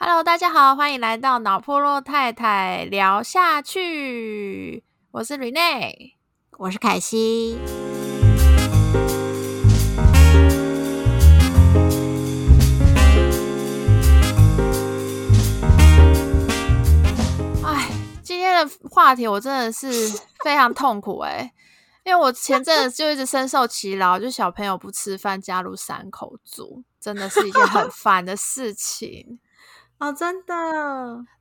Hello， 大家好，欢迎来到脑破落太太聊下去。我是 Rene， 我是凯西。哎，今天的话题我真的是非常痛苦因为我前阵子就一直深受其扰，就小朋友不吃饭加入三口组，真的是一件很烦的事情。哦，真的，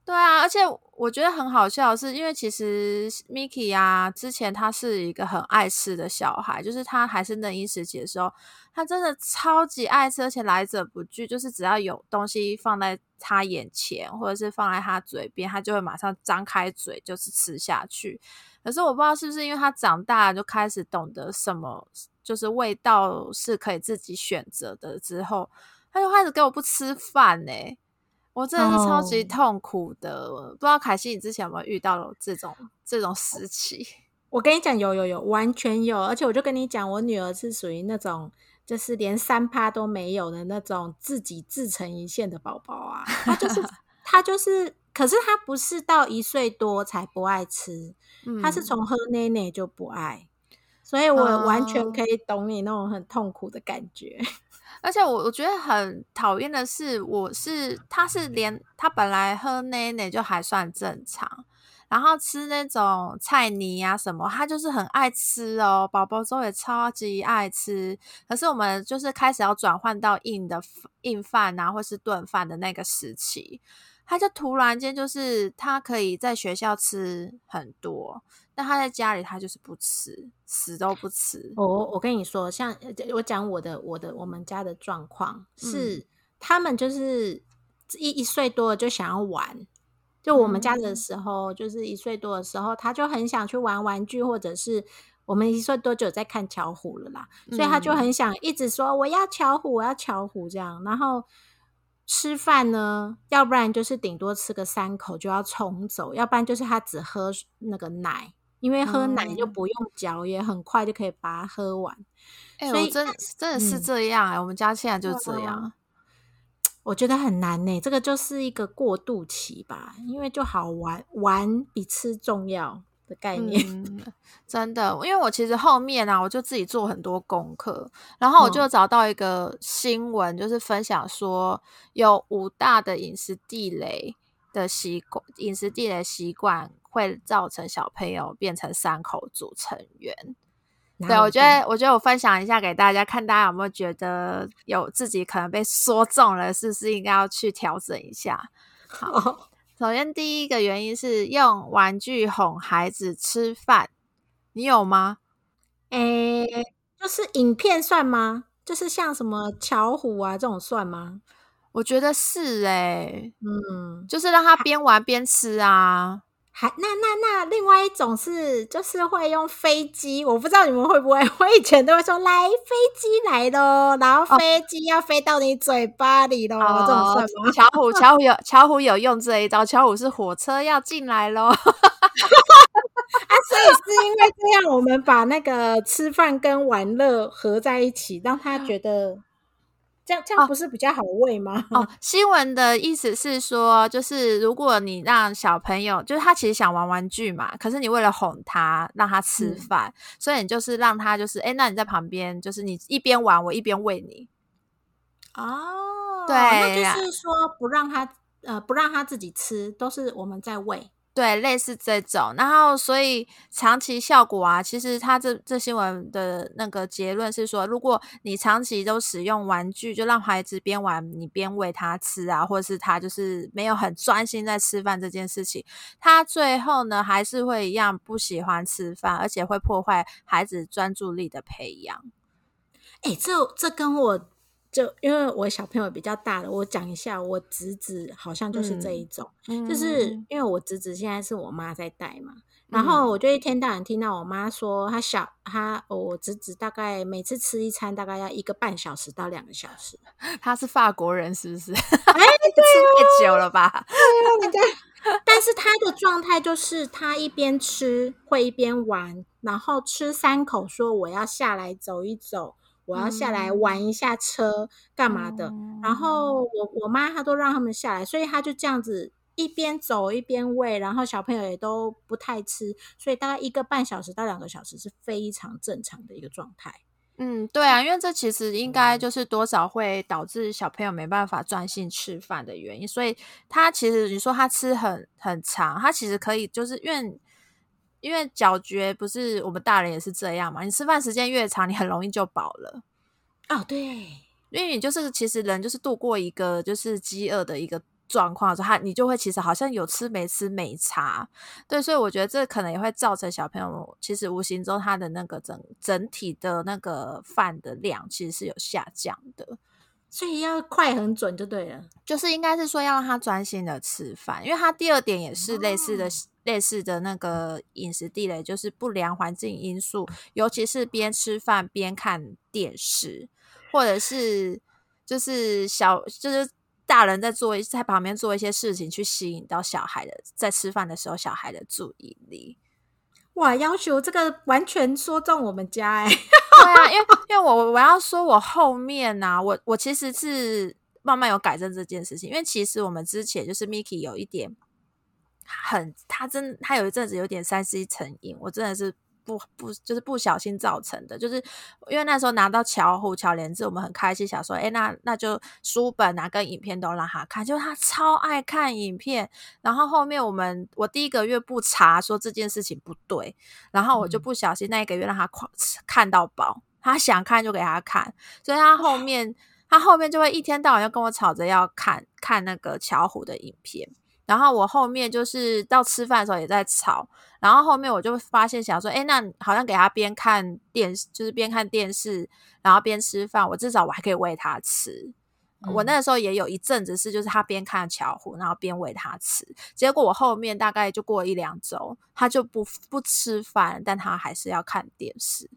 对啊，而且我觉得很好笑的是，因为其实 Miki 啊，之前他是一个很爱吃的小孩，就是他还是嫩婴时期的时候，他真的超级爱吃，而且来者不拒，就是只要有东西放在他眼前或者是放在他嘴边，他就会马上张开嘴就是吃下去。可是我不知道是不是因为他长大就开始懂得什么就是味道是可以自己选择的之后，他就开始给我不吃饭我真的是超级痛苦的不知道凯西你之前有没有遇到这种时期？我跟你讲，有完全有，而且我就跟你讲，我女儿是属于那种就是连 3% 都没有的那种自己自成一线的宝宝啊。她就是可是她不是到1岁多才不爱吃，她是从喝奶奶就不爱，所以我完全可以懂你那种很痛苦的感觉。而且我觉得很讨厌的是，他是连他本来喝奶奶就还算正常，然后吃那种菜泥啊什么，他就是很爱吃宝宝粥也超级爱吃。可是我们就是开始要转换到硬饭啊或是炖饭的那个时期，他就突然间就是他可以在学校吃很多，但他在家里他就是不吃，死都不吃。我跟你说，像我讲我们家的状况是，他们就是一岁多就想要玩。就我们家的时候，就是1岁多的时候，他就很想去玩玩具，或者是我们1岁多就有在看巧虎了啦，所以他就很想一直说我要巧虎，我要巧虎这样，然后。吃饭呢，要不然就是顶多吃个3口就要冲走，要不然就是他只喝那个奶，因为喝奶就不用嚼，也很快就可以把它喝完。所以我真的是这样我们家现在就这样。我觉得很难这个就是一个过渡期吧，因为就好玩比吃重要的概念真的。因为我其实后面我就自己做很多功课，然后我就找到一个新闻，就是分享说有5大的饮食地雷习惯会造成小朋友变成3口组成员。对，我觉得我分享一下给大家看，大家有没有觉得有自己可能被说中了，是不是应该要去调整一下？好首先第一个原因是用玩具哄孩子吃饭，你有吗？就是影片算吗？就是像什么巧虎啊这种算吗？我觉得是就是让他边玩边吃啊。那另外一种是就是会用飞机，我不知道你们会不会，我以前都会说来飞机来咯，然后飞机要飞到你嘴巴里咯这种算吗？巧虎有用这一招，巧虎是火车要进来咯所以是因为这样我们把那个吃饭跟玩乐合在一起，让他觉得这样不是比较好喂吗？新闻的意思是说，就是如果你让小朋友，就是他其实想玩玩具嘛，可是你为了哄他让他吃饭，所以你就是让他就是那你在旁边就是你一边玩我一边喂你。对，那就是说不让他自己吃，都是我们在喂。对，类似这种，然后所以长期效果其实他这新闻的那个结论是说，如果你长期都使用玩具，就让孩子边玩你边喂他吃或者是他就是没有很专心在吃饭这件事情，他最后呢还是会一样不喜欢吃饭，而且会破坏孩子专注力的培养。这跟我就因为我小朋友比较大了，我讲一下我侄子好像就是这一种就是因为我侄子现在是我妈在带嘛，然后我就一天到晚听到我妈说我侄子大概每次吃一餐大概要1.5小时到2小时。他是法国人是不是？吃太久了吧但是他的状态就是他一边吃会一边玩，然后吃3口说我要下来走一走，我要下来玩一下车干嘛的，然后我妈她都让他们下来，所以她就这样子一边走一边喂，然后小朋友也都不太吃，所以大概1个半小时到2个小时是非常正常的一个状态。嗯，对啊，因为这其实应该就是多少会导致小朋友没办法专心吃饭的原因，所以他其实你说他吃很长，他其实可以就是因为咀嚼，不是我们大人也是这样嘛，你吃饭时间越长你很容易就饱了。哦，对，因为你就是其实人就是度过一个就是饥饿的一个状况的时候，你就会其实好像有吃没吃没差，对，所以我觉得这可能也会造成小朋友其实无形中他的那个整体的那个饭的量其实是有下降的，所以要快很准就对了，就是应该是说要让他专心的吃饭，因为他第二点也是类似的那个饮食地雷，就是不良环境因素，尤其是边吃饭边看电视，或者是就是大人在旁边做一些事情去吸引到小孩的在吃饭的时候小孩的注意力。哇，要求这个完全说中我们家哎、欸！对啊，因为我要说我后面啊，我其实是慢慢有改正这件事情，因为其实我们之前就是 Miki 有一点他有一阵子有点3C 成瘾，我真的是就是不小心造成的，就是因为那时候拿到巧虎巧莲智我们很开心，想说那就书本啊跟影片都让他看，结果他超爱看影片，然后后面我第一个月不查说这件事情不对，然后我就不小心那一个月让他看到饱，他想看就给他看，所以他后面就会一天到晚就跟我吵着要看那个巧虎的影片，然后我后面就是到吃饭的时候也在吵，然后后面我就发现想说那好像给他边看电视就是边看电视然后边吃饭，我至少我还可以喂他吃、我那时候也有一阵子是就是他边看巧虎然后边喂他吃，结果我后面大概就过1-2周他就不吃饭，但他还是要看电视。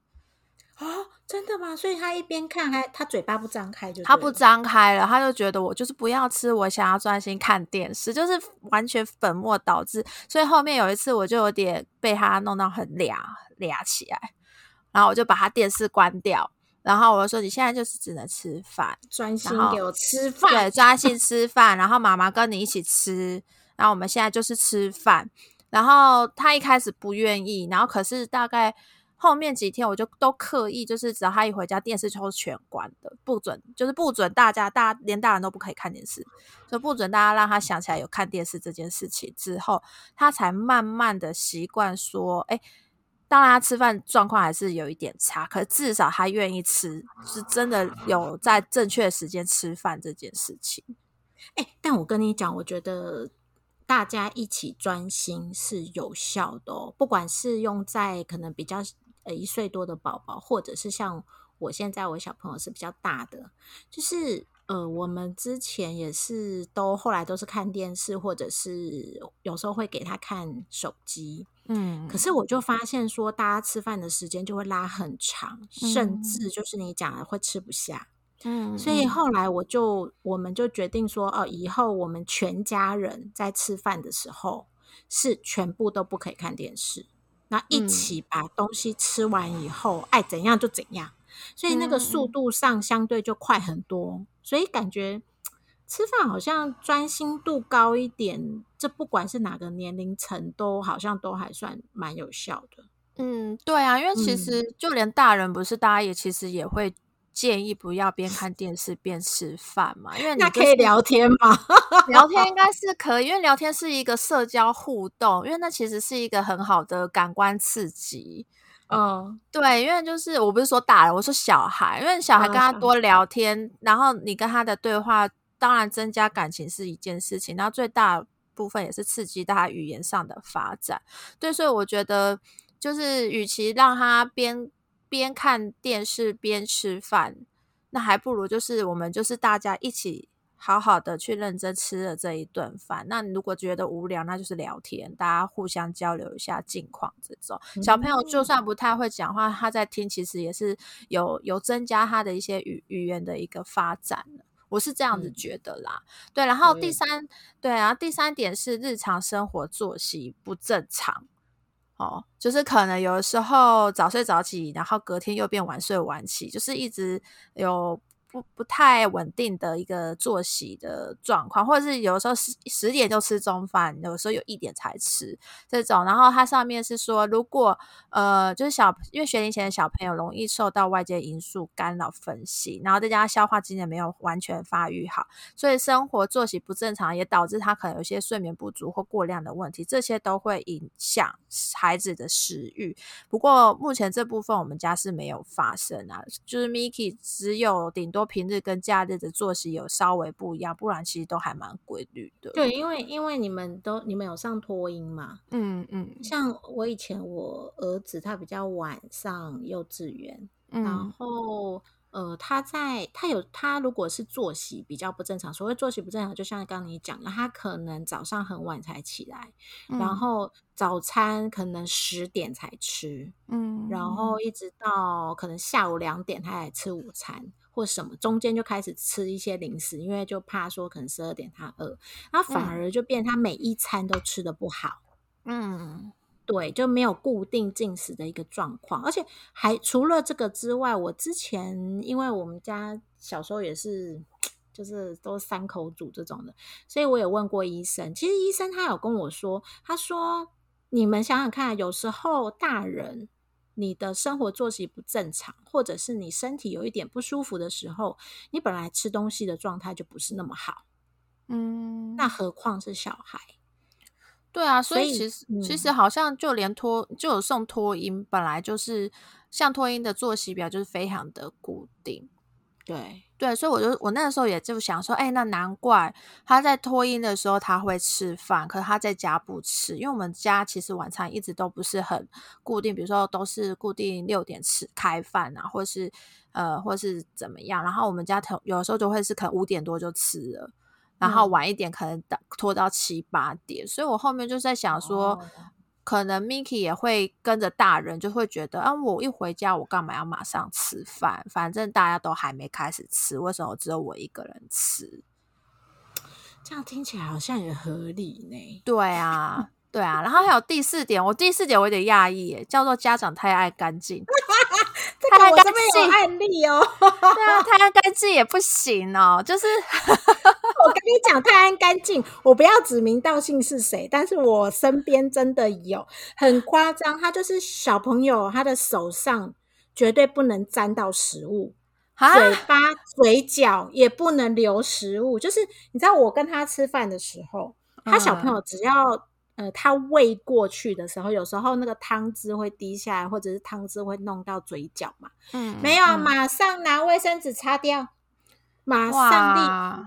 哦，真的吗？所以他一边看他嘴巴不张开就对了，他不张开了，他就觉得我就是不要吃，我想要专心看电视，就是完全本末倒置。所以后面有一次我就有点被他弄到很俩起来，然后我就把他电视关掉，然后我就说你现在就是只能吃饭，专心给我吃饭，对，专心吃饭然后妈妈跟你一起吃，然后我们现在就是吃饭。然后他一开始不愿意，然后可是大概后面几天我就都刻意就是只要他一回家电视就全关的，不准大家连大人都不可以看电视，所以不准大家让他想起来有看电视这件事情之后，他才慢慢的习惯说当然他吃饭状况还是有一点差，可是至少他愿意吃，是真的有在正确的时间吃饭这件事情。但我跟你讲，我觉得大家一起专心是有效的哦，不管是用在可能比较1岁多的宝宝，或者是像我现在我小朋友是比较大的，就是我们之前也是后来都是看电视，或者是有时候会给他看手机，可是我就发现说大家吃饭的时间就会拉很长，甚至就是你讲的会吃不下，所以后来我们就决定说以后我们全家人在吃饭的时候是全部都不可以看电视，那一起把东西吃完以后爱怎样就怎样，所以那个速度上相对就快很多，所以感觉吃饭好像专心度高一点，这不管是哪个年龄层都好像都还算蛮有效的。对啊，因为其实就连大人不是大家也其实也会建议不要边看电视边吃饭嘛，因为你、就是、那可以聊天吗？聊天应该是可以，因为聊天是一个社交互动，因为那其实是一个很好的感官刺激。对，因为就是我不是说大人，我说小孩，因为小孩跟他多聊天，然后你跟他的对话，当然增加感情是一件事情，然后最大部分也是刺激到他语言上的发展。对，所以我觉得就是与其让他边看电视边吃饭，那还不如就是我们就是大家一起好好的去认真吃了这一顿饭，那你如果觉得无聊那就是聊天，大家互相交流一下近况，这种小朋友就算不太会讲话，他在听其实也是有增加他的一些语言的一个发展，我是这样子觉得啦。对，然后第三点是日常生活作息不正常。哦，就是可能有的时候早睡早起，然后隔天又变晚睡晚起，就是一直有不太稳定的一个作息的状况，或者是有的时候10点就吃中饭，有的时候有1点才吃这种。然后它上面是说，如果就是因为学龄前的小朋友容易受到外界因素干扰分心，然后再加上消化机能没有完全发育好，所以生活作息不正常也导致他可能有些睡眠不足或过量的问题，这些都会影响孩子的食欲。不过目前这部分我们家是没有发生啊，就是 Miki 只有顶多平日跟假日的作息有稍微不一样，不然其实都还蛮规律的。对，因为你们有上托婴嘛，像我以前我儿子他比较晚上幼稚园，然后他如果是作息比较不正常，所谓作息不正常就像刚刚你讲的，他可能早上很晚才起来，然后早餐可能10点才吃，然后一直到可能下午2点他才吃午餐或什么，中间就开始吃一些零食，因为就怕说可能12点他饿，然后反而就变他每一餐都吃得不好。对，就没有固定进食的一个状况。而且还除了这个之外，我之前因为我们家小时候也是就是都是3口组这种的，所以我也问过医生，其实医生他有跟我说，他说你们想想看，有时候大人你的生活作息不正常，或者是你身体有一点不舒服的时候，你本来吃东西的状态就不是那么好，那何况是小孩。对啊，所以其实好像就连就有送托婴，本来就是像托婴的作息表就是非常的固定。对，所以我那时候也就想说，那难怪他在托婴的时候他会吃饭，可是他在家不吃，因为我们家其实晚餐一直都不是很固定，比如说都是固定6点吃开饭啊，或是怎么样，然后我们家有时候就会是可能5点多就吃了，然后晚一点可能拖到7、8点，所以我后面就在想说，可能 Miki 也会跟着大人，就会觉得我一回家我干嘛要马上吃饭，反正大家都还没开始吃，为什么只有我一个人吃？这样听起来好像也合理呢。对啊，然后还有第4点，我有点讶异耶，叫做家长太爱干净。这个我这边有案例哦。对啊，太爱干净也不行哦，就是我跟你讲，太爱干净，我不要指名道姓是谁，但是我身边真的有很夸张，他就是小朋友他的手上绝对不能沾到食物，嘴巴嘴角也不能留食物，就是你知道我跟他吃饭的时候，他小朋友只要他喂过去的时候，有时候那个汤汁会滴下来，或者是汤汁会弄到嘴角嘛。没有，马上拿卫生纸擦掉，马上立。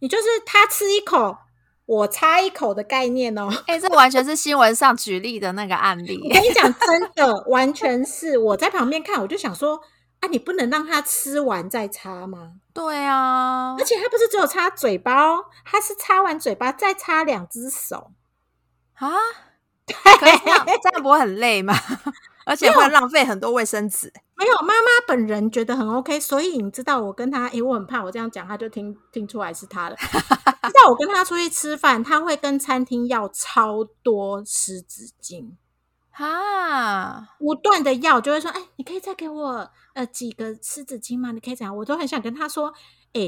你就是他吃一口，我擦一口的概念哦。这完全是新闻上举例的那个案例。我跟你讲，真的完全是我在旁边看，我就想说，你不能让他吃完再擦吗？对啊，而且他不是只有擦嘴巴哦，他是擦完嘴巴再擦2只手。可是这样不会很累吗？而且会浪费很多卫生纸。没有，妈妈本人觉得很 OK， 所以你知道我跟他，我很怕我这样讲他就听出来是他了。你知道我跟他出去吃饭，他会跟餐厅要超多湿纸巾，不断的要，就会说你可以再给我几个湿纸巾吗？你可以讲，我都很想跟他说，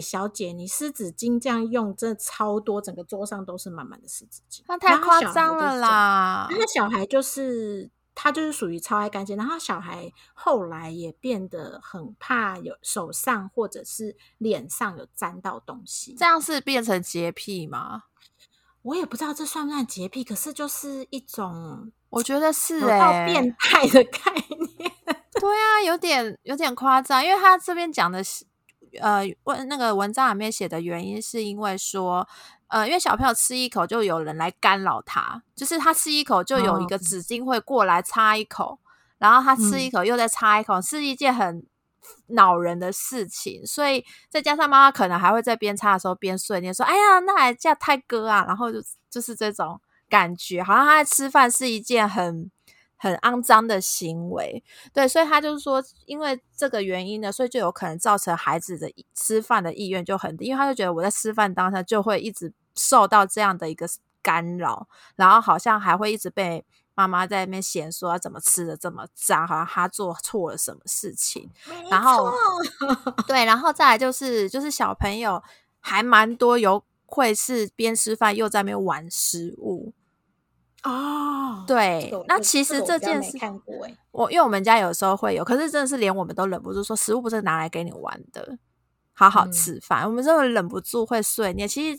小姐，你湿纸巾这样用真的超多，整个桌上都是满满的湿纸巾，那太夸张了啦。那小孩就是他就是属于超爱干净，然后小孩后来也变得很怕有手上或者是脸上有沾到东西。这样是变成洁癖吗？我也不知道这算不算洁癖，可是就是一种我觉得是有到变态的概念。对啊，有点夸张，因为他这边讲的是那个文章里面写的原因是因为说因为小朋友吃一口就有人来干扰他，就是他吃一口就有一个纸巾会过来擦一口，然后他吃一口又再擦一口，是一件很恼人的事情。所以再加上妈妈可能还会在边擦的时候边碎念说，哎呀，那还叫泰哥啊，然后就是这种感觉，好像他在吃饭是一件很肮脏的行为。对，所以他就是说因为这个原因呢，所以就有可能造成孩子的吃饭的意愿就很低，因为他就觉得我在吃饭当下就会一直受到这样的一个干扰，然后好像还会一直被妈妈在那边嫌说怎么吃的这么脏，好像她做错了什么事情。然后对，然后再来就是小朋友还蛮多有会是边吃饭又在那边玩食物。哦，对，这个，那其实这件事，这个，我没看过耶。因为我们家有时候会有，可是真的是连我们都忍不住说，食物不是拿来给你玩的，好好吃饭，我们真的忍不住会碎念。其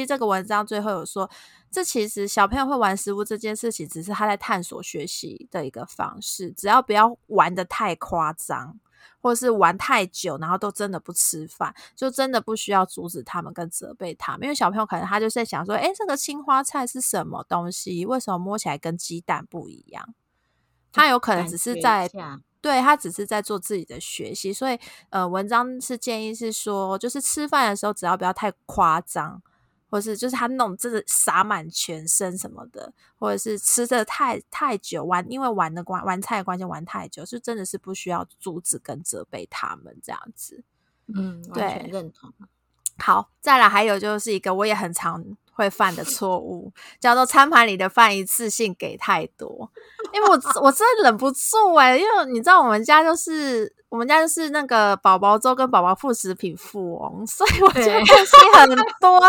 实这个文章最后有说，这其实小朋友会玩食物这件事情，只是他在探索学习的一个方式，只要不要玩得太夸张，或是玩太久，然后都真的不吃饭，就真的不需要阻止他们跟责备他们，因为小朋友可能他就是在想说，诶，这个青花菜是什么东西？为什么摸起来跟鸡蛋不一样？他有可能只是在，对，他只是在做自己的学习，所以文章是建议是说，就是吃饭的时候只要不要太夸张，或是就是他那种真的撒满全身什么的，或者是吃的太久，玩因为玩菜的关系玩太久，是真的是不需要阻止跟责备他们这样子。嗯，对，完全认同。好，再来还有就是一个我也很常会犯的错误，叫做餐盘里的饭一次性给太多。因为我真的忍不住因为你知道我们家就是那个宝宝粥跟宝宝副食品富翁，所以我就东西很多，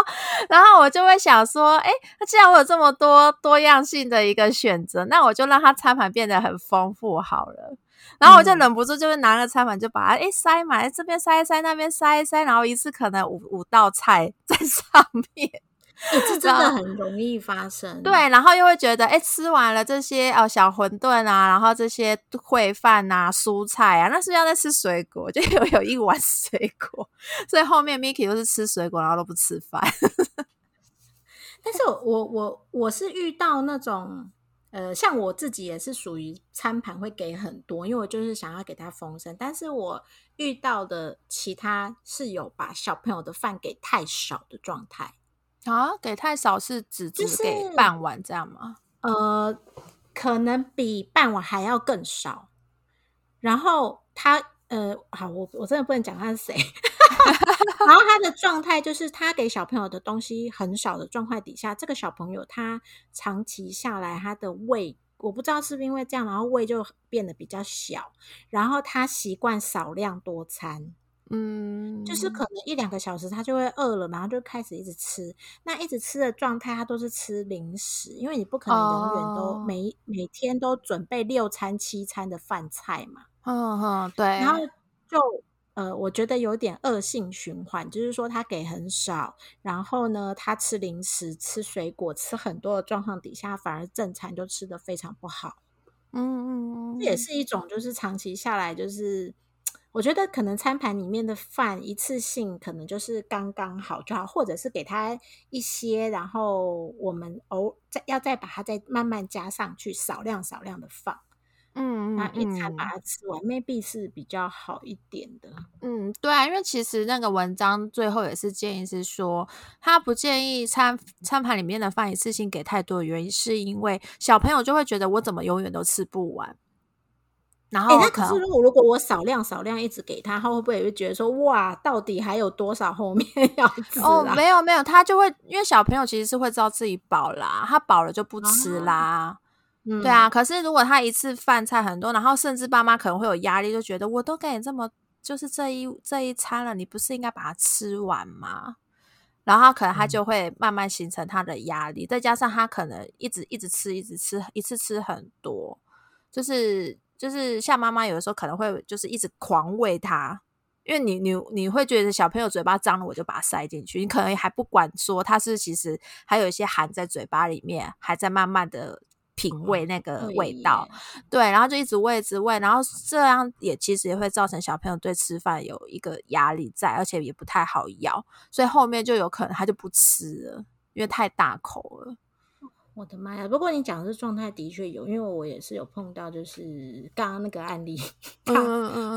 然后我就会想说，既然我有这么多样性的一个选择，那我就让它餐盘变得很丰富好了。然后我就忍不住就会拿个餐盘就把它塞满，这边塞一塞，那边塞一塞，然后一次可能五道菜在上面。这真的很容易发生。对，然后又会觉得吃完了这些小馄饨啊，然后这些烩饭啊，蔬菜啊，那是不是要再吃水果？就有一碗水果，所以后面 Miki 都是吃水果然后都不吃饭。但是我是遇到那种像我自己也是属于餐盘会给很多，因为我就是想要给他丰盛，但是我遇到的其他是有把小朋友的饭给太少的状态。啊，给太少是只给半碗这样吗？可能比半碗还要更少。然后他好，我真的不能讲他是谁。然后他的状态就是他给小朋友的东西很少的状态底下，这个小朋友他长期下来他的胃，我不知道是不是因为这样，然后胃就变得比较小，然后他习惯少量多餐。嗯，就是可能一两个小时他就会饿了，然后就开始一直吃，那一直吃的状态他都是吃零食，因为你不可能永远都每天都准备6餐7餐的饭菜嘛。对，然后就我觉得有点恶性循环，就是说他给很少，然后呢他吃零食吃水果吃很多的状况底下，反而正餐就吃得非常不好。这也是一种就是长期下来，就是我觉得可能餐盘里面的饭一次性可能就是刚刚好就好，或者是给他一些，然后我们要再把它再慢慢加上去，少量的放。那一餐把它吃完 maybe 是比较好一点的。对啊，因为其实那个文章最后也是建议是说，他不建议餐盘里面的饭一次性给太多的原因，是因为小朋友就会觉得我怎么永远都吃不完。然后可是如果我少量一直给他，他会不会也会觉得说，哇，到底还有多少后面要吃啊？没有，他就会，因为小朋友其实是会知道自己饱啦，他饱了就不吃啦。对啊，可是如果他一次饭菜很多，然后甚至爸妈可能会有压力，就觉得我都给你这么就是这一餐了，你不是应该把它吃完吗？然后可能他就会慢慢形成他的压力，再加上他可能一直吃，一次吃很多，就是像妈妈有的时候可能会就是一直狂喂他，因为你会觉得小朋友嘴巴脏了我就把它塞进去，你可能还不管说他是其实还有一些含在嘴巴里面，还在慢慢的品味那个味道。对，然后就一直喂，然后这样也其实也会造成小朋友对吃饭有一个压力在，而且也不太好咬，所以后面就有可能他就不吃了，因为太大口了。我的妈呀！不过你讲的这状态的确有，因为我也是有碰到，就是刚刚那个案例，他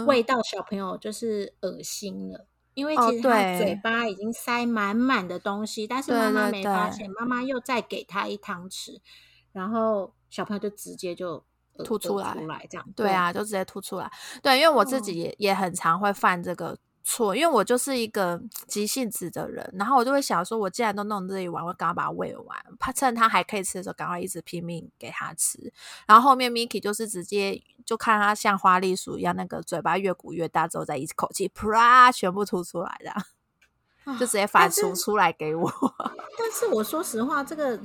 喂到小朋友就是恶心了，因为其实他嘴巴已经塞满满的东西，但是妈妈没发现，妈妈又再给他一汤匙，然后小朋友就直接就吐出来，这样。对啊，就直接吐出来。对，因为我自己也很常会犯这个错，因为我就是一个急性子的人，然后我就会想说我既然都弄这一碗，我赶快把它喂完，怕趁他还可以吃的时候赶快一直拼命给他吃。然后后面 Miki 就是直接就看他像花栗鼠一样那个嘴巴越鼓越大之后再一口气啪全部吐出来的，就直接反刍出来给我。但是我说实话，这个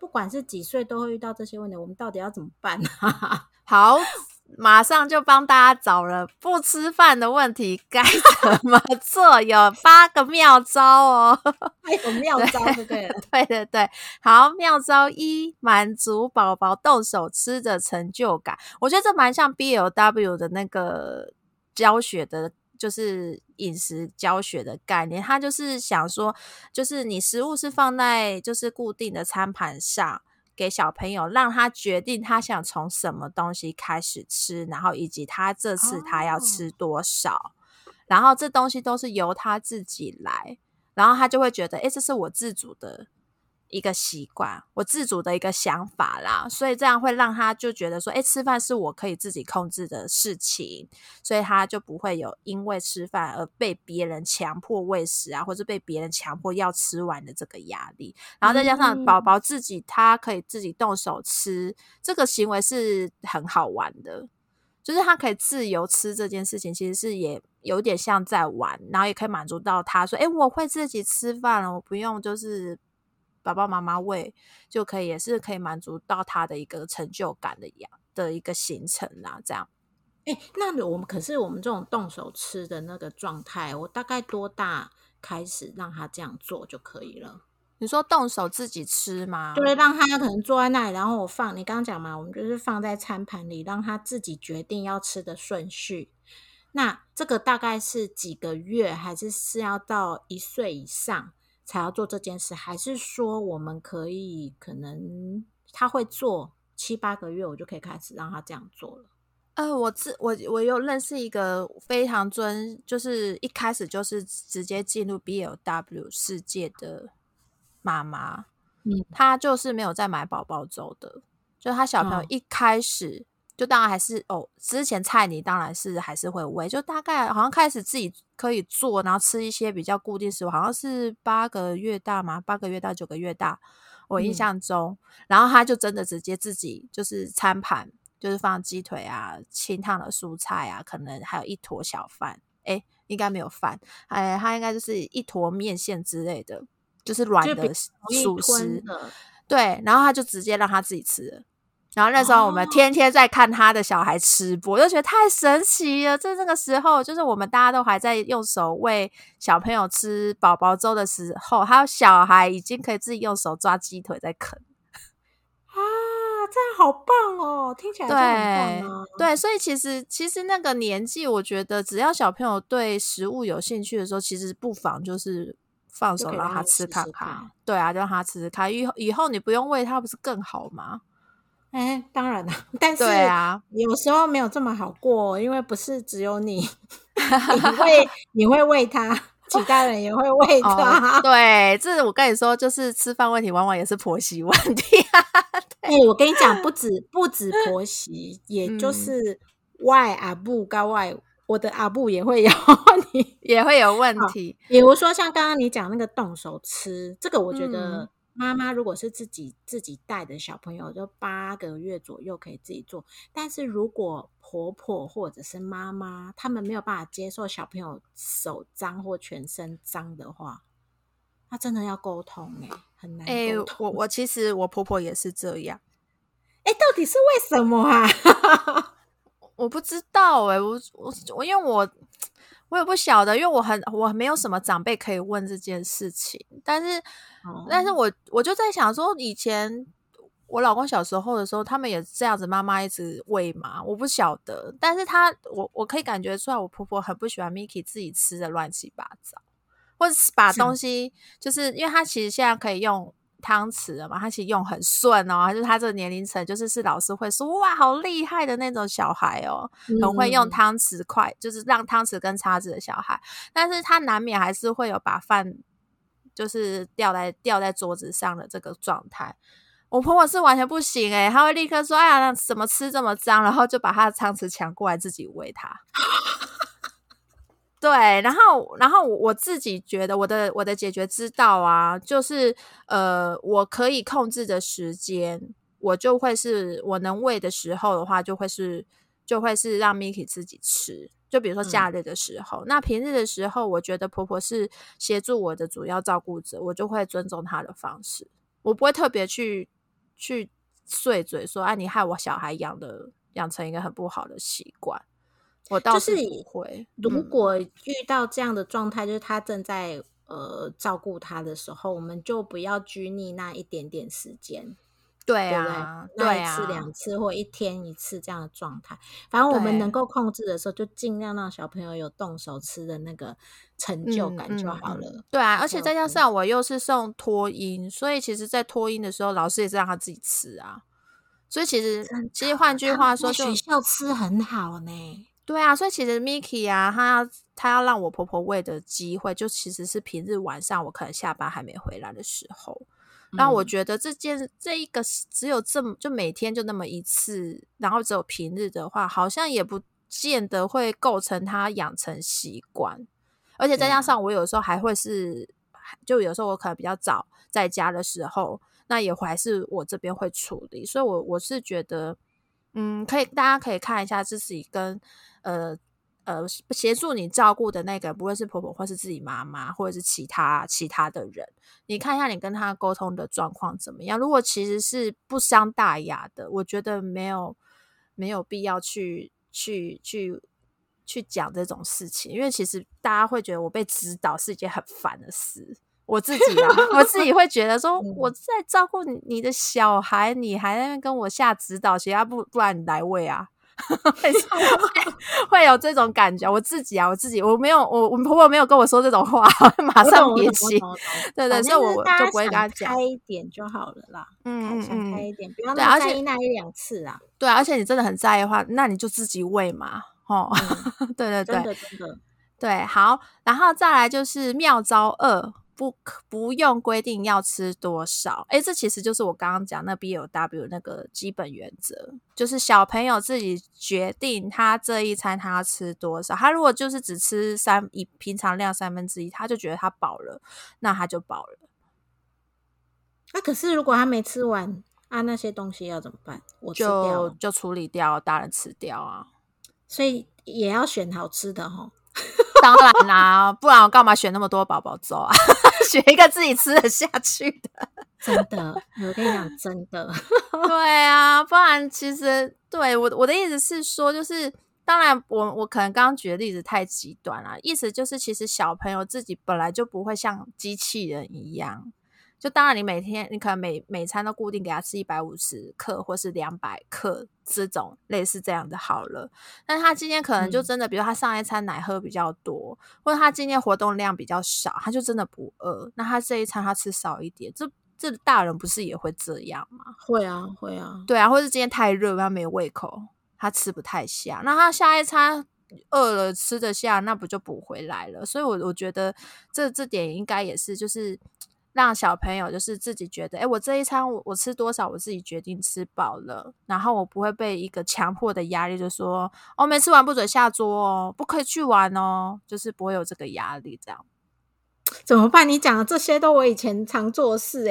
不管是几岁都会遇到这些问题，我们到底要怎么办啊？好，马上就帮大家找了不吃饭的问题该怎么做，有8个妙招哦。还有妙招就对了。对对对，好，妙招1，满足宝宝动手吃的成就感。我觉得这蛮像 BLW 的那个教学的，就是饮食教学的概念。他就是想说，就是你食物是放在就是固定的餐盘上给小朋友，让他决定他想从什么东西开始吃，然后以及他这次他要吃多少，然后这东西都是由他自己来，然后他就会觉得这是我自主的一个习惯，我自主的一个想法啦，所以这样会让他就觉得说吃饭是我可以自己控制的事情，所以他就不会有因为吃饭而被别人强迫喂食啊，或者被别人强迫要吃完的这个压力。然后再加上宝宝自己他可以自己动手吃，这个行为是很好玩的，就是他可以自由吃这件事情，其实是也有点像在玩，然后也可以满足到他说我会自己吃饭了，我不用就是爸爸妈妈喂就可以，也是可以满足到他的一个成就感的一个形成啦。这样那我们这种动手吃的那个状态，我大概多大开始让他这样做就可以了？你说动手自己吃吗？对，让他可能坐在那里，然后我放，你刚刚讲嘛，我们就是放在餐盘里让他自己决定要吃的顺序。那这个大概是几个月，还是要到1岁以上才要做这件事？还是说我们可以可能他会做7-8个月我就可以开始让他这样做了？我有认识一个非常就是一开始就是直接进入 BLW 世界的妈妈，她就是没有在买宝宝粥的，就她小朋友一开始就当然还是之前菜你当然是还是会喂，就大概好像开始自己可以做，然后吃一些比较固定食物，好像是8个月大嘛，8个月到9个月大我印象中。然后他就真的直接自己就是餐盘就是放鸡腿啊，清烫的蔬菜啊，可能还有一坨小饭，应该没有饭，他应该就是一坨面线之类的，就是软的熟食，对，然后他就直接让他自己吃了。然后那时候我们天天在看他的小孩吃播，就觉得太神奇了。在那个时候，就是我们大家都还在用手喂小朋友吃宝宝粥的时候，还有小孩已经可以自己用手抓鸡腿在啃啊，这样好棒哦！听起来就很棒啊。对，所以其实那个年纪，我觉得只要小朋友对食物有兴趣的时候，其实不妨就是放手让他吃看看。对啊，就让他吃吃看，以后你不用喂他，不是更好吗？当然了，但是有时候没有这么好过，因为不是只有你会喂他，其他人也会喂他。对，这我跟你说，就是吃饭问题往往也是婆媳问题我跟你讲，不止婆媳，也就是外阿布跟外我的阿布也会有问题。比如说像刚刚你讲那个动手吃，这个我觉得妈妈如果是自己带的小朋友，就8个月左右可以自己做。但是如果婆婆或者是妈妈，他们没有办法接受小朋友手脏或全身脏的话，那真的要沟通很难沟通。我其实我婆婆也是这样。到底是为什么啊？我不知道我因为我也不晓得，因为我没有什么长辈可以问这件事情，但是我就在想说，以前我老公小时候的时候，他们也这样子，妈妈一直喂嘛，我不晓得。但是我可以感觉出来，我婆婆很不喜欢 Miki 自己吃的乱七八糟，或者把东西就是因为他其实现在可以用汤匙了嘛，他其实用很顺就是他这个年龄层就是老师会说哇好厉害的那种小孩很会用汤匙筷，就是让汤匙跟叉子的小孩，但是他难免还是会有把饭就是掉在桌子上的这个状态。我婆婆是完全不行他会立刻说哎呀那怎么吃这么脏，然后就把他的汤匙抢过来自己喂他对，然后我自己觉得我的解决之道啊，就是我可以控制的时间，我就会是我能喂的时候的话，就会是让 Miki 自己吃，就比如说假日的时候，那平日的时候，我觉得婆婆是协助我的主要照顾者，我就会尊重她的方式，我不会特别去碎嘴说，哎，你害我小孩养成一个很不好的习惯。我倒是不会，就是如果遇到这样的状态，就是他正在照顾他的时候，我们就不要拘泥那一点点时间。对啊，对不对？那一次两次或一天一次这样的状态，反正我们能够控制的时候，就尽量让小朋友有动手吃的那个成就感就好了。对啊，而且再加上我又是送托婴，所以其实在托婴的时候，老师也是让他自己吃啊。所以其实换句话说就，学校吃很好呢。对啊，所以其实 Miki 啊，他要让我婆婆喂的机会，就其实是平日晚上我可能下班还没回来的时候。那我觉得这一个只有这么就每天就那么一次，然后只有平日的话，好像也不见得会构成他养成习惯。而且再加上我有时候还会是，就有时候我可能比较早在家的时候，那也还是我这边会处理，所以我是觉得。可以，大家可以看一下自己跟协助你照顾的那个，不论是婆婆或是自己妈妈，或者是其他的人，你看一下你跟他沟通的状况怎么样。如果其实是不相大雅的，我觉得没有必要去讲这种事情，因为其实大家会觉得我被指导是一件很烦的事。我自己啊，我自己会觉得说，我在照顾你的小孩，你还在那边跟我下指导棋啊，不然你来喂啊，会有这种感觉。我自己我没有，我婆婆没有跟我说这种话，马上别急，对对，所以我就不会跟她讲。开一点就好了啦，想开一点，不要在意那一两次啊。对啊，而且你真的很在意的话，那你就自己喂嘛，哦，对对对，真的真的，对，好，然后再来就是妙招2。不用规定要吃多少，这其实就是我刚刚讲那 BLW 那个基本原则，就是小朋友自己决定他这一餐他要吃多少，他如果就是只吃平常量1/3，他就觉得他饱了，那他就饱了。可是如果他没吃完啊，那些东西要怎么办？我吃掉就处理掉，大人吃掉啊，所以也要选好吃的齁。当然啦，不然我干嘛选那么多宝宝粥啊？选一个自己吃得下去的。真的，我跟你讲，真的。对啊，不然其实对我的意思是说，就是当然我可能刚刚举的例子太极端了，意思就是其实小朋友自己本来就不会像机器人一样，就当然你每天你可能每餐都固定给他吃150克或是200克这种类似这样的好了，但他今天可能就真的比如他上一餐奶喝比较多，或者他今天活动量比较少，他就真的不饿，那他这一餐他吃少一点，这大人不是也会这样吗？会啊会啊，对啊，或是今天太热他没胃口，他吃不太下，那他下一餐饿了吃得下，那不就补回来了。所以我觉得这点应该也是就是让小朋友就是自己觉得，我这一餐我吃多少，我自己决定吃饱了，然后我不会被一个强迫的压力，就说没吃完不准下桌哦，不可以去玩哦，就是不会有这个压力这样。怎么办？你讲的这些都我以前常做事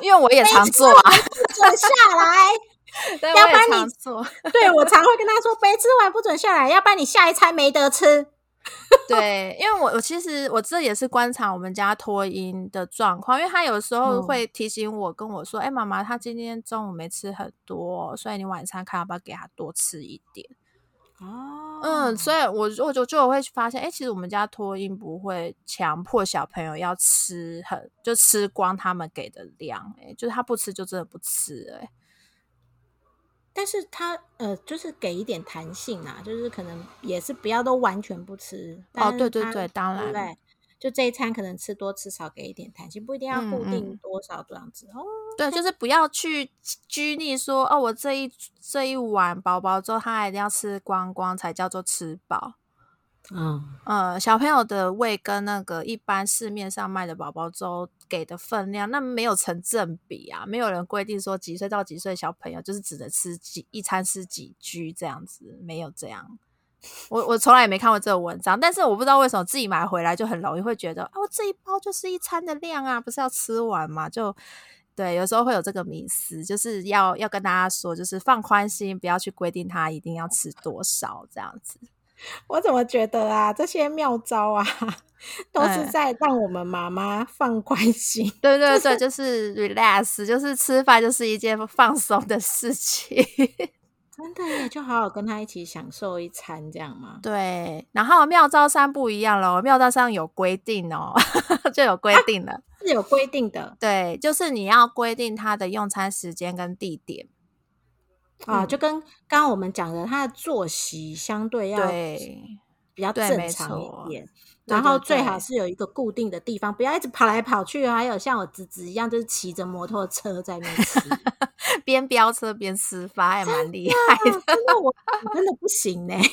因为我也常做啊，坐下来。对，要不然你做，对，我常会跟他说，没吃完不准下来，要不然你下一餐没得吃。对，因为我其实我这也是观察我们家托婴的状况，因为他有时候会提醒我跟我说，妈妈，他今天中午没吃很多，所以你晚餐看要不要给他多吃一点。所以我就会发现，其实我们家托婴不会强迫小朋友要吃就吃光他们给的量，就是他不吃就真的不吃但是他就是给一点弹性啊，就是可能也是不要都完全不吃。对对对，当然，对，就这一餐可能吃多吃少给一点弹性，不一定要固定多少这样子。对，就是不要去拘泥说我这一碗宝宝粥他一定要吃光光才叫做吃饱。小朋友的胃跟那个一般市面上卖的宝宝粥给的分量那没有成正比啊，没有人规定说几岁到几岁小朋友就是只能吃一餐吃几 G 这样子，没有这样。我从来也没看过这个文章，但是我不知道为什么自己买回来就很容易会觉得，哦，这一包就是一餐的量啊，不是要吃完嘛，就对，有时候会有这个迷思，就是要跟大家说，就是放宽心，不要去规定他一定要吃多少这样子。我怎么觉得啊，这些妙招啊都是在让我们妈妈放宽心、嗯、对对对，就是 relax， 就是吃饭就是一件放松的事情真的耶，就好好跟他一起享受一餐这样吗？对，然后妙招3不一样咯，妙招3有规定哦就有规定了、啊、是有规定的，对，就是你要规定他的用餐时间跟地点啊、就跟刚刚我们讲的他的作息相对要比较正常一点，然后最好是有一个固定的地方，不要一直跑来跑去，还有像我侄子一样就是骑着摩托车在那边吃边飙车边吃饭，还蛮厉害的，真的我真的不行呢、欸。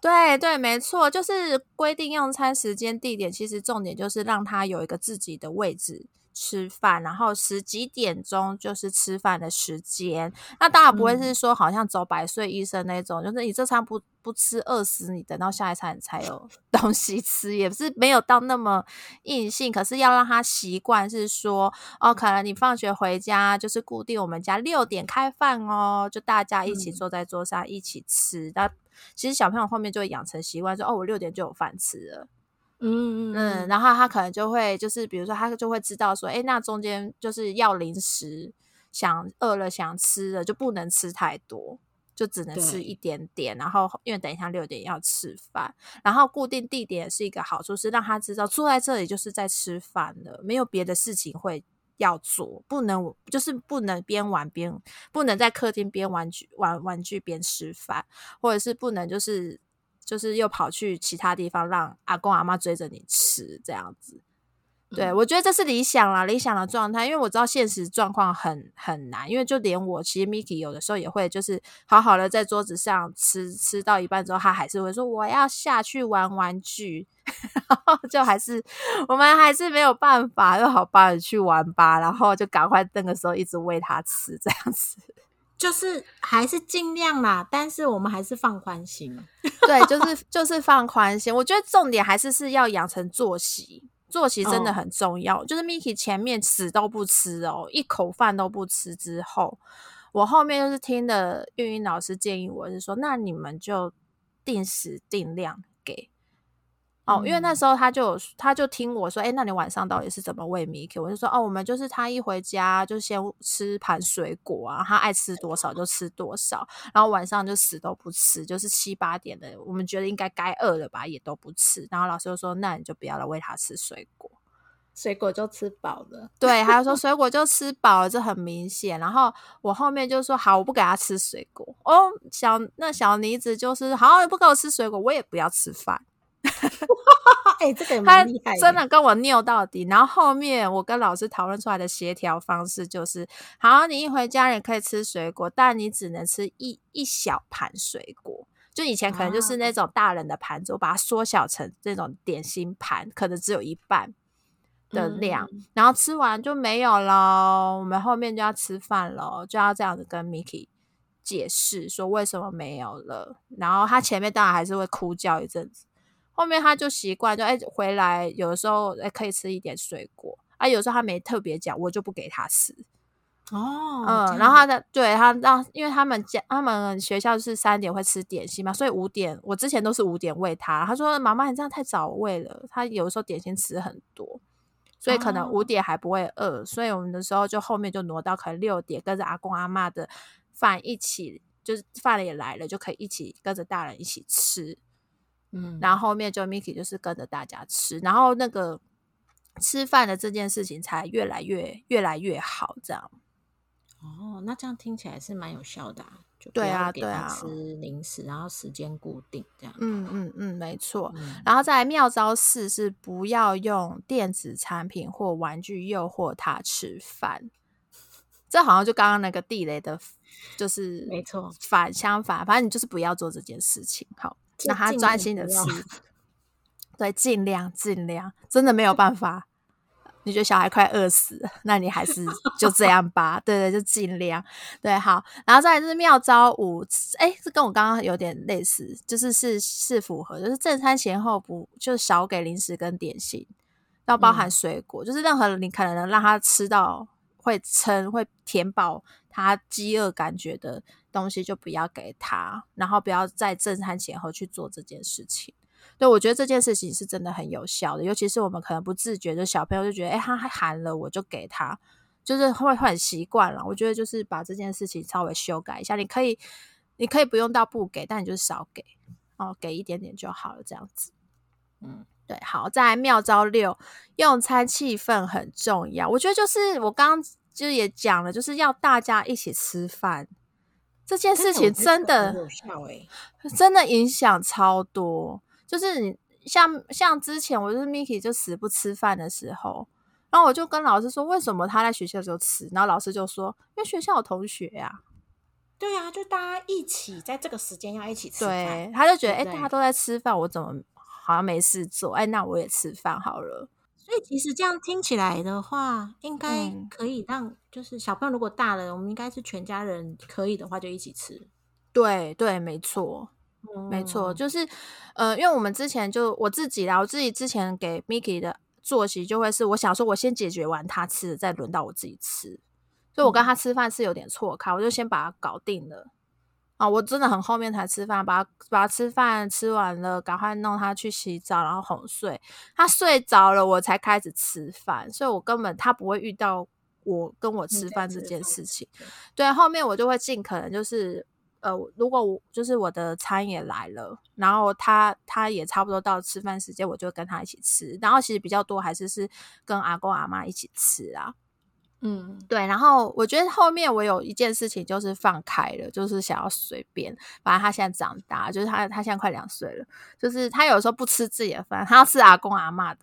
对对，没错，就是规定用餐时间地点，其实重点就是让他有一个自己的位置吃饭，然后十几点钟就是吃饭的时间，那当然不会是说好像走百岁医生那种、就是你这餐不吃饿死你，等到下一餐你才有东西吃，也是没有到那么硬性，可是要让他习惯是说，哦，可能你放学回家就是固定我们家6点开饭哦，就大家一起坐在桌上一起吃、那其实小朋友后面就会养成习惯说，哦，我6点就有饭吃了，然后他可能就会就是比如说他就会知道说，诶，那中间就是要零食，想饿了想吃了就不能吃太多，就只能吃一点点，然后因为等一下6点要吃饭，然后固定地点也是一个好处，是让他知道坐在这里就是在吃饭了，没有别的事情会要做，不能就是不能边玩边，不能在客厅边玩具边吃饭，或者是不能就是又跑去其他地方让阿公阿妈追着你吃这样子。对，我觉得这是理想的状态，因为我知道现实状况很难，因为就连我其实 Miki 有的时候也会就是好好的在桌子上吃到一半之后，他还是会说我要下去玩玩具然后就还是我们还是没有办法，就好吧，去玩吧，然后就赶快那个时候一直喂他吃这样子，就是还是尽量啦，但是我们还是放宽心对，就是放宽心，我觉得重点还是要养成作息真的很重要、就是 Miki 前面死都不吃哦，一口饭都不吃之后，我后面就是听了韵韵老师建议我是说，那你们就定时定量给哦，因为那时候他就听我说，那你晚上到底是怎么喂 Miki？ 我就说，哦，我们就是他一回家就先吃盘水果啊，他爱吃多少就吃多少，然后晚上就死都不吃，就是7、8点的，我们觉得应该饿了吧，也都不吃。然后老师就说，那你就不要来喂他吃水果，水果就吃饱了。对，他就说水果就吃饱了，这很明显。然后我后面就说，好，我不给他吃水果。哦，那小妮子就是好，不给我吃水果，我也不要吃饭。这个也蛮厉害的，他真的跟我拗到底，然后后面我跟老师讨论出来的协调方式就是，好，你一回家也可以吃水果，但你只能吃一小盘水果，就以前可能就是那种大人的盘子，我把它缩小成那种点心盘，可能只有一半的量，然后吃完就没有咯，我们后面就要吃饭咯，就要这样子跟 Miki解释说为什么没有了，然后他前面当然还是会哭叫一阵子，后面他就习惯，就回来有的时候可以吃一点水果啊，有时候他没特别讲，我就不给他吃哦。然后他因为他们学校是3点会吃点心嘛，所以5点我之前都是5点喂他，他说妈妈你这样太早喂了，他有的时候点心吃很多，所以可能5点还不会饿，所以我们的时候就后面就挪到可能6点跟着阿公阿嬷的饭一起，就是饭也来了就可以一起跟着大人一起吃。然后后面就 Miki 就是跟着大家吃，然后那个吃饭的这件事情才越来越好这样。哦，那这样听起来是蛮有效的啊，就不要给他吃零食，然后时间固定这样。没错。然后再来妙招4是不要用电子产品或玩具诱惑他吃饭。这好像就刚刚那个地雷的，就是没错，反正你就是不要做这件事情，好。让他专心的吃，对，尽量真的没有办法你觉得小孩快饿死了，那你还是就这样吧。对对，就尽量。对，好，然后再来就是妙招五，诶，这跟我刚刚有点类似，就是是符合，就是正餐前后不就少给零食跟点心，要包含水果，就是任何你可能让他吃到会撑会填饱他饥饿感觉的东西就不要给他，然后不要在正餐前后去做这件事情。对，我觉得这件事情是真的很有效的，尤其是我们可能不自觉的小朋友就觉得他喊了我就给他，就是会很习惯了。我觉得就是把这件事情稍微修改一下，你可以不用到不给，但你就是少给哦，给一点点就好了，这样子。嗯，对，好，再来妙招六，用餐气氛很重要。我觉得就是我刚刚就也讲了，就是要大家一起吃饭这件事情真的影响超多。就是你像之前我就是 Miki 就死不吃饭的时候，然后我就跟老师说为什么他在学校就吃，然后老师就说因为学校有同学啊。对啊，就大家一起在这个时间要一起吃饭。对，他就觉得对对、大家都在吃饭，我怎么好像没事做，那我也吃饭好了。所以其实这样听起来的话，应该可以让、就是小朋友如果大了，我们应该是全家人可以的话就一起吃。对对，没错没错，就是因为我们之前就我自己之前给 Miki 的作息就会是，我想说我先解决完他吃的，再轮到我自己吃，所以我跟他吃饭是有点错开，我就先把他搞定了啊，我真的很后面才吃饭，把他吃饭吃完了，赶快弄他去洗澡，然后哄睡，他睡着了我才开始吃饭，所以我根本他不会遇到我跟我吃饭这件事情。对，后面我就会尽可能就是如果我就是我的餐也来了，然后他也差不多到吃饭时间，我就跟他一起吃，然后其实比较多还是跟阿公阿嬷一起吃啊。嗯，对，然后我觉得后面我有一件事情就是放开了，就是想要随便，反正他现在长大，就是他现在快2岁了，就是他有时候不吃自己的饭，他要吃阿公阿嬷的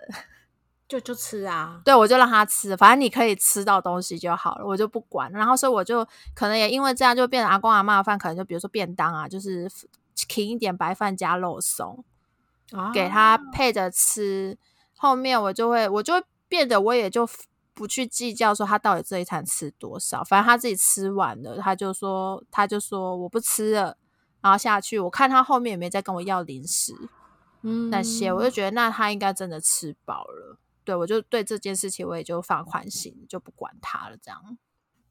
就吃啊。对，我就让他吃，反正你可以吃到东西就好了，我就不管。然后所以我就可能也因为这样就变成阿公阿嬷的饭，可能就比如说便当啊，就是勤一点白饭加肉松、给他配着吃。后面我就会变得我也就不去计较说他到底这一餐吃多少，反正他自己吃完了他就说我不吃了，然后下去我看他后面有没有再跟我要零食那些，我就觉得那他应该真的吃饱了。对，我就对这件事情我也就放宽心，就不管他了，这样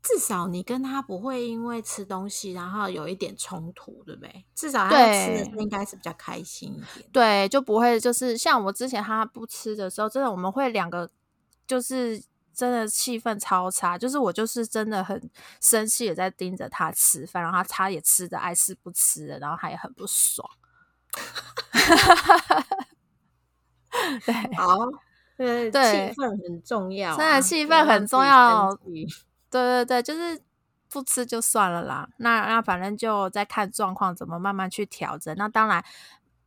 至少你跟他不会因为吃东西然后有一点冲突，对不对？至少他吃的应该是比较开心一点。对，就不会就是像我之前他不吃的时候，真的我们会两个就是真的气氛超差，就是我就是真的很生气也在盯着他吃饭，然后他也吃的爱吃不吃的，然后他也很不爽对，好，对，气氛很重要、真的气氛很重要。对对对，就是不吃就算了啦，那反正就再看状况怎么慢慢去调整。那当然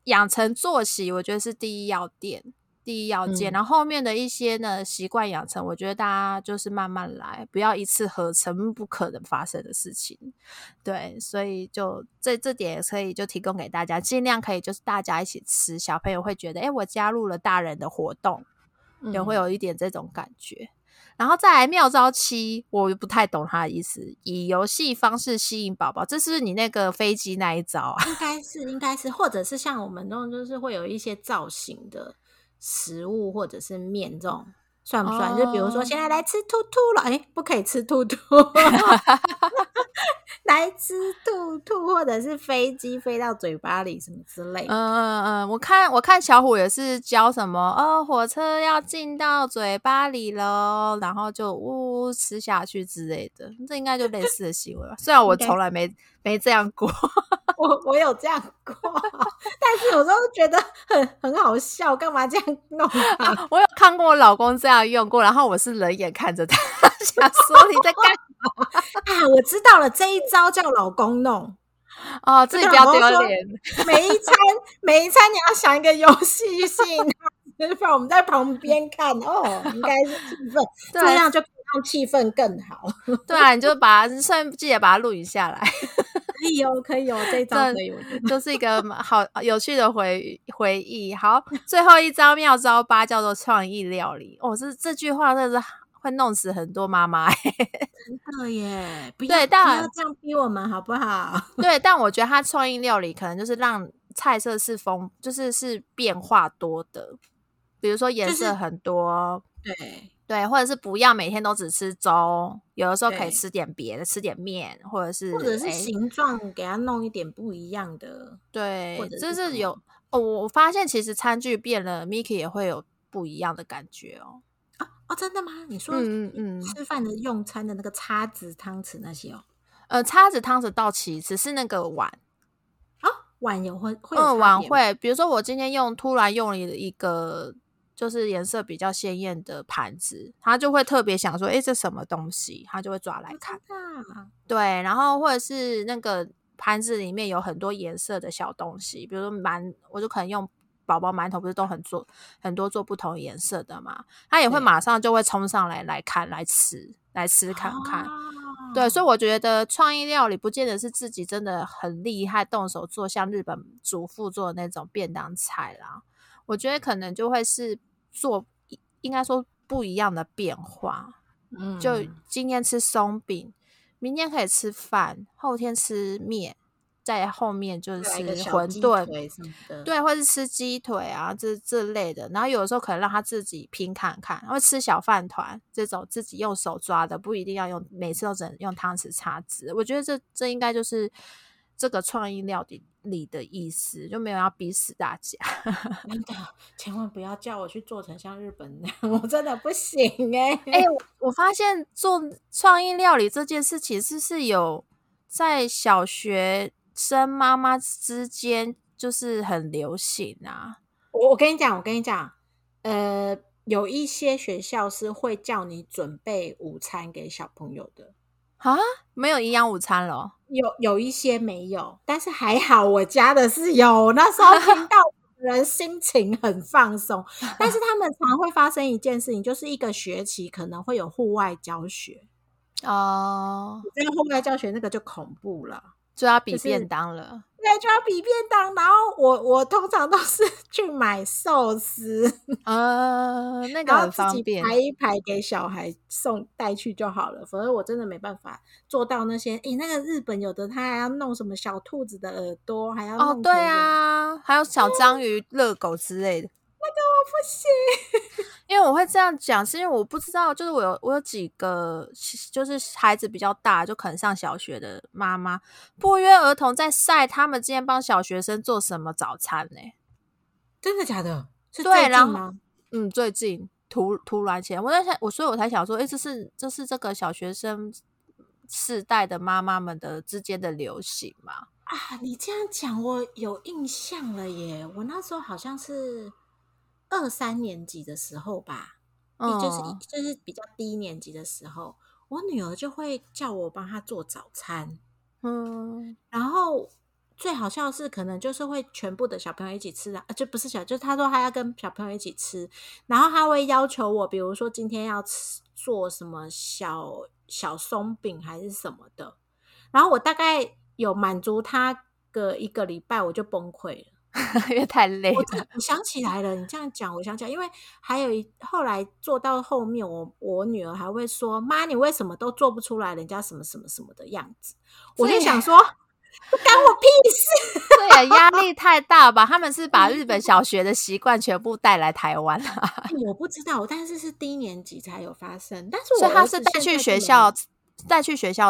养成作息我觉得是第一要件，然后后面的一些呢习惯养成，我觉得大家就是慢慢来，不要一次合成不可能发生的事情。对，所以就这点也可以就提供给大家，尽量可以就是大家一起吃，小朋友会觉得我加入了大人的活动，也会有一点这种感觉。然后再来妙招7，我不太懂他的意思，以游戏方式吸引宝宝，这是你那个飞机那一招啊？应该是，或者是像我们这种就是会有一些造型的食物或者是面，这种算不算就比如说现在来吃兔兔了，不可以吃兔兔来吃兔兔，或者是飞机飞到嘴巴里什么之类的。我看小虎也是教什么火车要进到嘴巴里咯，然后就呜呜吃下去之类的，这应该就类似的行为吧虽然我从来没这样过我有这样过但是有时候觉得很好笑，干嘛这样弄我有看过我老公这样用过，然后我是冷眼看着他想说你在干嘛我知道了，这一招叫老公弄自己不要丢脸每一餐你要想一个游戏性我们在旁边看应该是气氛这样就可以让气氛更好对啊，你就把记得把它录影下来可以哦，可以哦，这一招可以，就是一个好有趣的回忆。好，最后一招妙招八叫做创意料理。哦，这句话真的是会弄死很多妈妈、欸、真的耶，不要这样逼我们好不好？对，但我觉得它创意料理可能就是让菜色是丰，就是变化多的，比如说颜色很多、就是、对，或者是不要每天都只吃粥，有的时候可以吃点别的，吃点面，或者是形状给它弄一点不一样的。对，或者就是有、哦、我发现其实餐具变了 Miki 也会有不一样的感觉哦。哦，真的吗？你说吃饭的用餐的那个叉子汤匙那些哦？叉子汤匙到齐，只是那个碗啊、哦，碗有会有差别吗？碗会，比如说我今天突然用了一个就是颜色比较鲜艳的盘子，他就会特别想说，诶，这什么东西？他就会抓来看、哦、对，然后或者是那个盘子里面有很多颜色的小东西，比如说我就可能用宝宝馒头不是都很多做不同颜色的嘛，他也会马上就会冲上来看，来吃看看、哦、对，所以我觉得创意料理不见得是自己真的很厉害动手做，像日本主妇做的那种便当菜啦，我觉得可能就会是做应该说不一样的变化、嗯、就今天吃松饼，明天可以吃饭，后天吃面，在后面就是馄饨，对，或是吃鸡腿啊这类的，然后有的时候可能让他自己拼看看，然后吃小饭团这种自己用手抓的，不一定要用每次都只能用汤匙叉子。我觉得这应该就是这个创意料理的意思，就没有要逼死大家。真的千万不要叫我去做成像日本那样，我真的不行哎、欸欸、我发现做创意料理这件事其实是有在小学生妈妈之间就是很流行啊。我跟你讲，有一些学校是会叫你准备午餐给小朋友的啊，没有营养午餐咯？有一些没有，但是还好我家的是有。那时候听到人心情很放松，但是他们常会发生一件事情，就是一个学期可能会有户外教学哦。这个户外教学那个就恐怖了。就要比便当了、就是、对，就要比便当，然后我通常都是去买寿司那个很方便，然后自己排一排给小孩带去就好了，否则我真的没办法做到那些那个日本有的他还要弄什么小兔子的耳朵，还要弄对啊，还有小章鱼热狗之类的，那个我不行。因为我会这样讲是因为我不知道，就是我有几个就是孩子比较大就可能上小学的妈妈不约而同在晒他们今天帮小学生做什么早餐呢、欸？真的假的？是最近吗？最近突然起来，所以我才想说这是这个小学生世代的妈妈们的之间的流行嘛？啊，你这样讲我有印象了耶，我那时候好像是2-3年级的时候吧、就是比较低年级的时候，我女儿就会叫我帮她做早餐。然后最好笑的是可能就是会全部的小朋友一起吃啊，就不是就是她说她要跟小朋友一起吃，然后她会要求我，比如说今天要做什么小松饼还是什么的，然后我大概有满足她个一个礼拜我就崩溃了。因为太累了。我想起来了，你这样讲我想起来，因为还有后来做到后面我女儿还会说，妈你为什么都做不出来人家什么什么什么的样子，我就想说不干我屁事。对，压力太大吧。他们是把日本小学的习惯全部带来台湾了、啊欸、我不知道，但是低年级才有发生。但是我，所以他是带去学校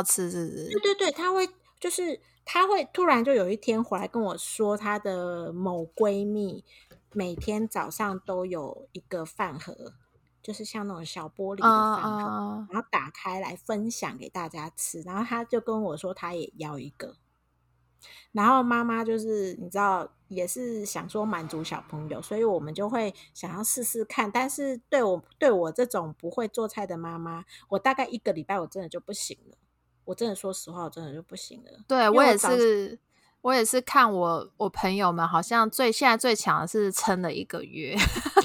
吃是不是？对对对，他会就是她会突然就有一天回来跟我说，她的某闺蜜每天早上都有一个饭盒，就是像那种小玻璃的饭盒，然后打开来分享给大家吃，然后她就跟我说她也要一个，然后妈妈就是你知道也是想说满足小朋友，所以我们就会想要试试看，但是对我这种不会做菜的妈妈，我大概1个礼拜我真的就不行了。我真的说实话我真的就不行了。对，我也是看我朋友们好像现在最强的是撑了1个月。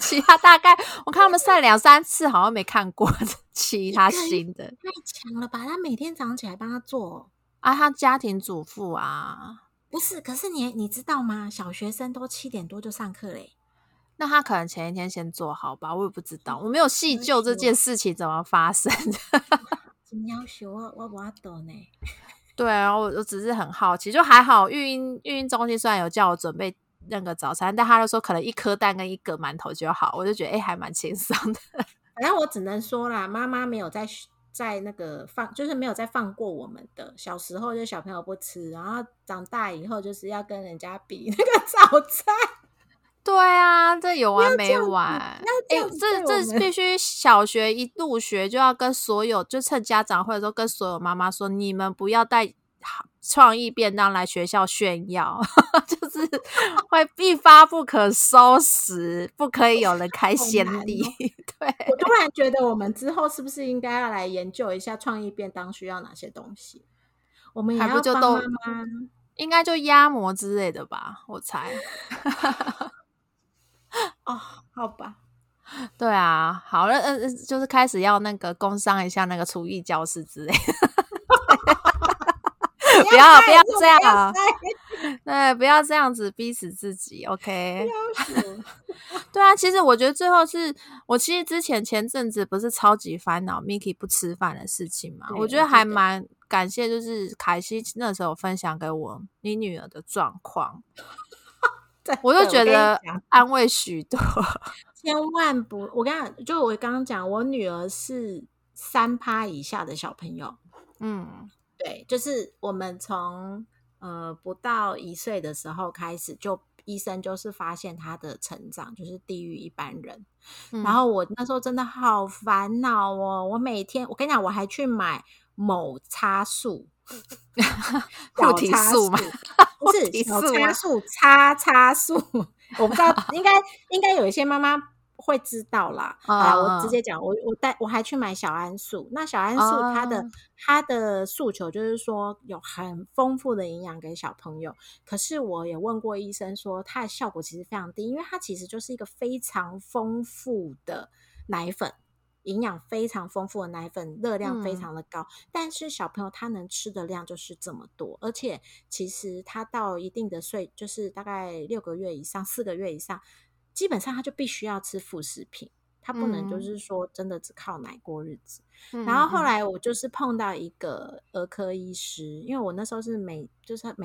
其他大概我看他们晒2-3次好像没看过其他新的。太强了吧，他每天早上起来帮他做啊，他家庭主妇啊。不是，可是你知道吗？小学生都7点多就上课嘞。那他可能前一天先做好吧，我也不知道，我没有细究这件事情怎么发生的。真要求我不懂呢。对啊，我只是很好奇，就还好育婴中心虽然有叫我准备那个早餐，但他就说可能1颗蛋跟1个馒头就好，我就觉得还蛮轻松的。反正我只能说啦，妈妈没有在那个放，就是没有在放过我们的。小时候就小朋友不吃，然后长大以后就是要跟人家比那个早餐。对啊，这有完没完？这必须小学一入学就要跟所有，就趁家长会的时候跟所有妈妈说，你们不要带创意便当来学校炫耀，就是会一发不可收拾，不可以有人开先例。对，我突然觉得我们之后是不是应该要来研究一下创意便当需要哪些东西？我们也要帮妈妈，应该就压模之类的吧，我猜。哦，好吧，对啊，好了，就是开始要那个工商一下那个厨艺教室之类的。不要这样啊！对，不要这样子逼死自己 ，OK？ 对啊，其实我觉得最后是我其实之前前阵子不是超级烦恼 Miki 不吃饭的事情嘛，我觉得还蛮感谢，就是凯西那时候分享给我你女儿的状况。我就觉得安慰许多。千万不，我跟你讲，就我刚刚讲，我女儿是3%以下的小朋友。嗯，对，就是我们从不到1岁的时候开始，就医生就是发现她的成长就是低于一般人。嗯，然后我那时候真的好烦恼哦，我每天，我跟你讲，我还去买某叉素。护体素嘛，不是小叉素，叉叉素，我不知道，应该有一些妈妈会知道啦。好，我直接讲，我还去买小桉素。那小桉素它的诉求就是说有很丰富的营养给小朋友，可是我也问过医生说它的效果其实非常低，因为它其实就是一个非常丰富的奶粉。营养非常丰富的奶粉，热量非常的高，但是小朋友他能吃的量就是这么多，而且其实他到一定的岁，就是大概6个月以上、4个月以上，基本上他就必须要吃辅食品，他不能就是说真的只靠奶过日子。然后后来我就是碰到一个儿科医师，因为我那时候是每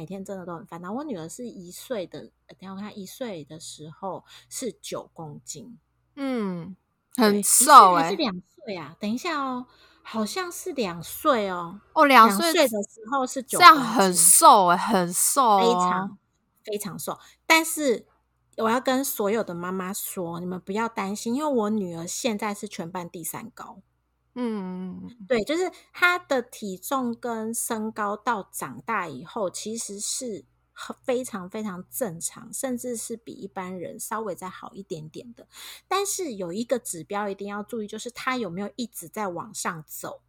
天真的都很烦恼。我女儿是1岁的，等下我看1岁的时候是9公斤，嗯。很瘦欸，还是2岁啊？等一下哦，好像是2岁哦。哦，2岁的时候是9公斤，这样很瘦欸，很瘦哦，非常非常瘦。但是我要跟所有的妈妈说，你们不要担心，因为我女儿现在是全班第3高。嗯，对，就是她的体重跟身高到长大以后其实是非常非常正常，甚至是比一般人稍微再好一点点的。但是有一个指标一定要注意，就是他有没有一直在往上走。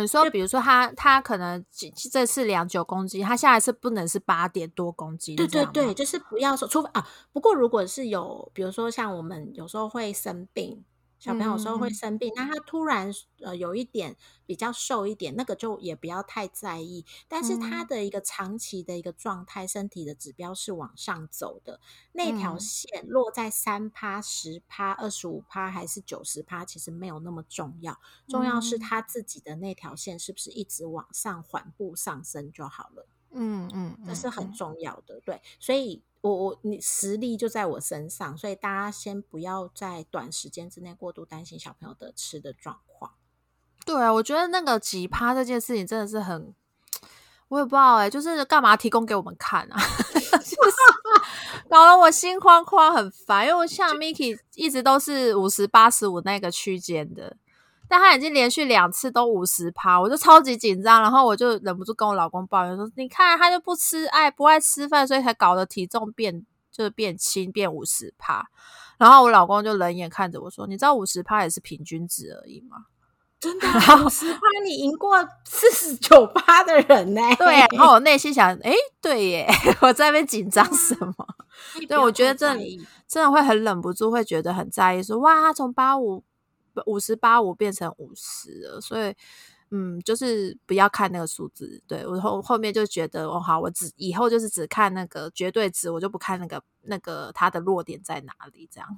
你说比如说他可能这次9公斤，他下一次不能是8点多公斤。对对对，就是不要说，除非啊，不过如果是有比如说像我们有时候会生病，小朋友有时候会生病，那他突然有一点比较瘦一点，那个就也不要太在意。但是他的一个长期的一个状态，身体的指标是往上走的，那条线落在 3%、10%、25% 还是 90%， 其实没有那么重要，重要是他自己的那条线是不是一直往上缓步上升就好了。这是很重要的。对，所以你实力就在我身上，所以大家先不要在短时间之内过度担心小朋友的吃的状况。对啊，我觉得那个几趴这件事情真的是很，我也不知道欸，就是干嘛提供给我们看啊？就是搞得我心慌慌，很烦。因为像 Miki 一直都是50-85那个区间的，但他已经连续2次都 50%， 我就超级紧张，然后我就忍不住跟我老公抱怨说，你看他就不爱吃饭，所以才搞得体重变轻，变 50%。 然后我老公就冷眼看着我说，你知道 50% 也是平均值而已吗？真的 50% 你赢过 49% 的人呢、欸？对、啊、然后我内心想，诶对耶，我在那边紧张什么？对，我觉得真的会很忍不住会觉得很在意，说哇他从85变成50了，所以就是不要看那个数字。对，我后面就觉得哦好，我以后就是只看那个绝对值，我就不看那个它的落点在哪里这样。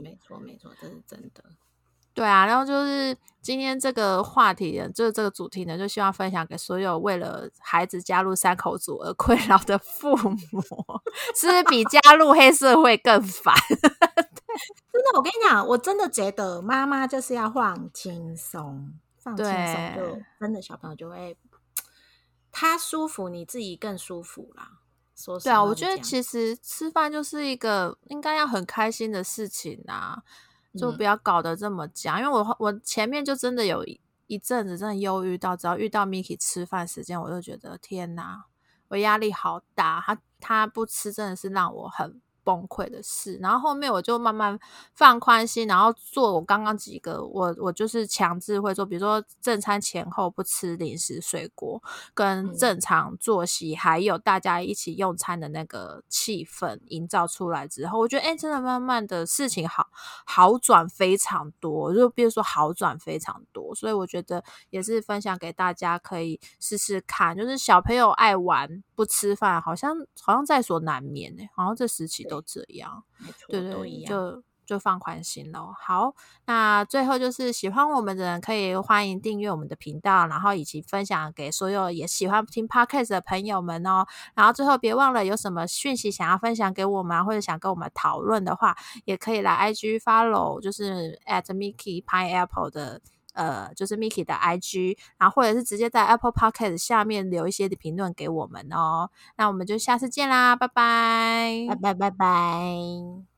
没错，这是真的。对啊，然后就是今天这个话题呢，就是这个主题呢，就希望分享给所有为了孩子加入三口组而困扰的父母，是不是比加入黑社会更烦？真的，我跟你讲，我真的觉得妈妈就是要放轻松，就真的小朋友就会他舒服，你自己更舒服啦。对啊，我觉得其实吃饭就是一个应该要很开心的事情啊。就不要搞得这么僵，因为我前面就真的有一阵子真的忧郁到，只要遇到 Miki 吃饭时间，我就觉得天哪，我压力好大，他不吃真的是让我很崩溃的事。然后后面我就慢慢放宽心，然后做我刚刚几个我就是强制会做，比如说正餐前后不吃零食水果，跟正常作息还有大家一起用餐的那个气氛营造出来之后，我觉得真的慢慢的事情好转非常多，就比如说好转非常多。所以我觉得也是分享给大家，可以试试看，就是小朋友爱玩不吃饭好像在所难免，好像这时期都这样。对，就放宽心咯。好，那最后就是喜欢我们的人可以欢迎订阅我们的频道，然后以及分享给所有也喜欢听 Podcast 的朋友们哦。然后最后别忘了有什么讯息想要分享给我们，或者想跟我们讨论的话，也可以来 IG follow 就是 @MikiPineapple 的就是 Miki 的 IG， 然后或者是直接在 Apple Podcast 下面留一些的评论给我们哦。那我们就下次见啦，拜拜。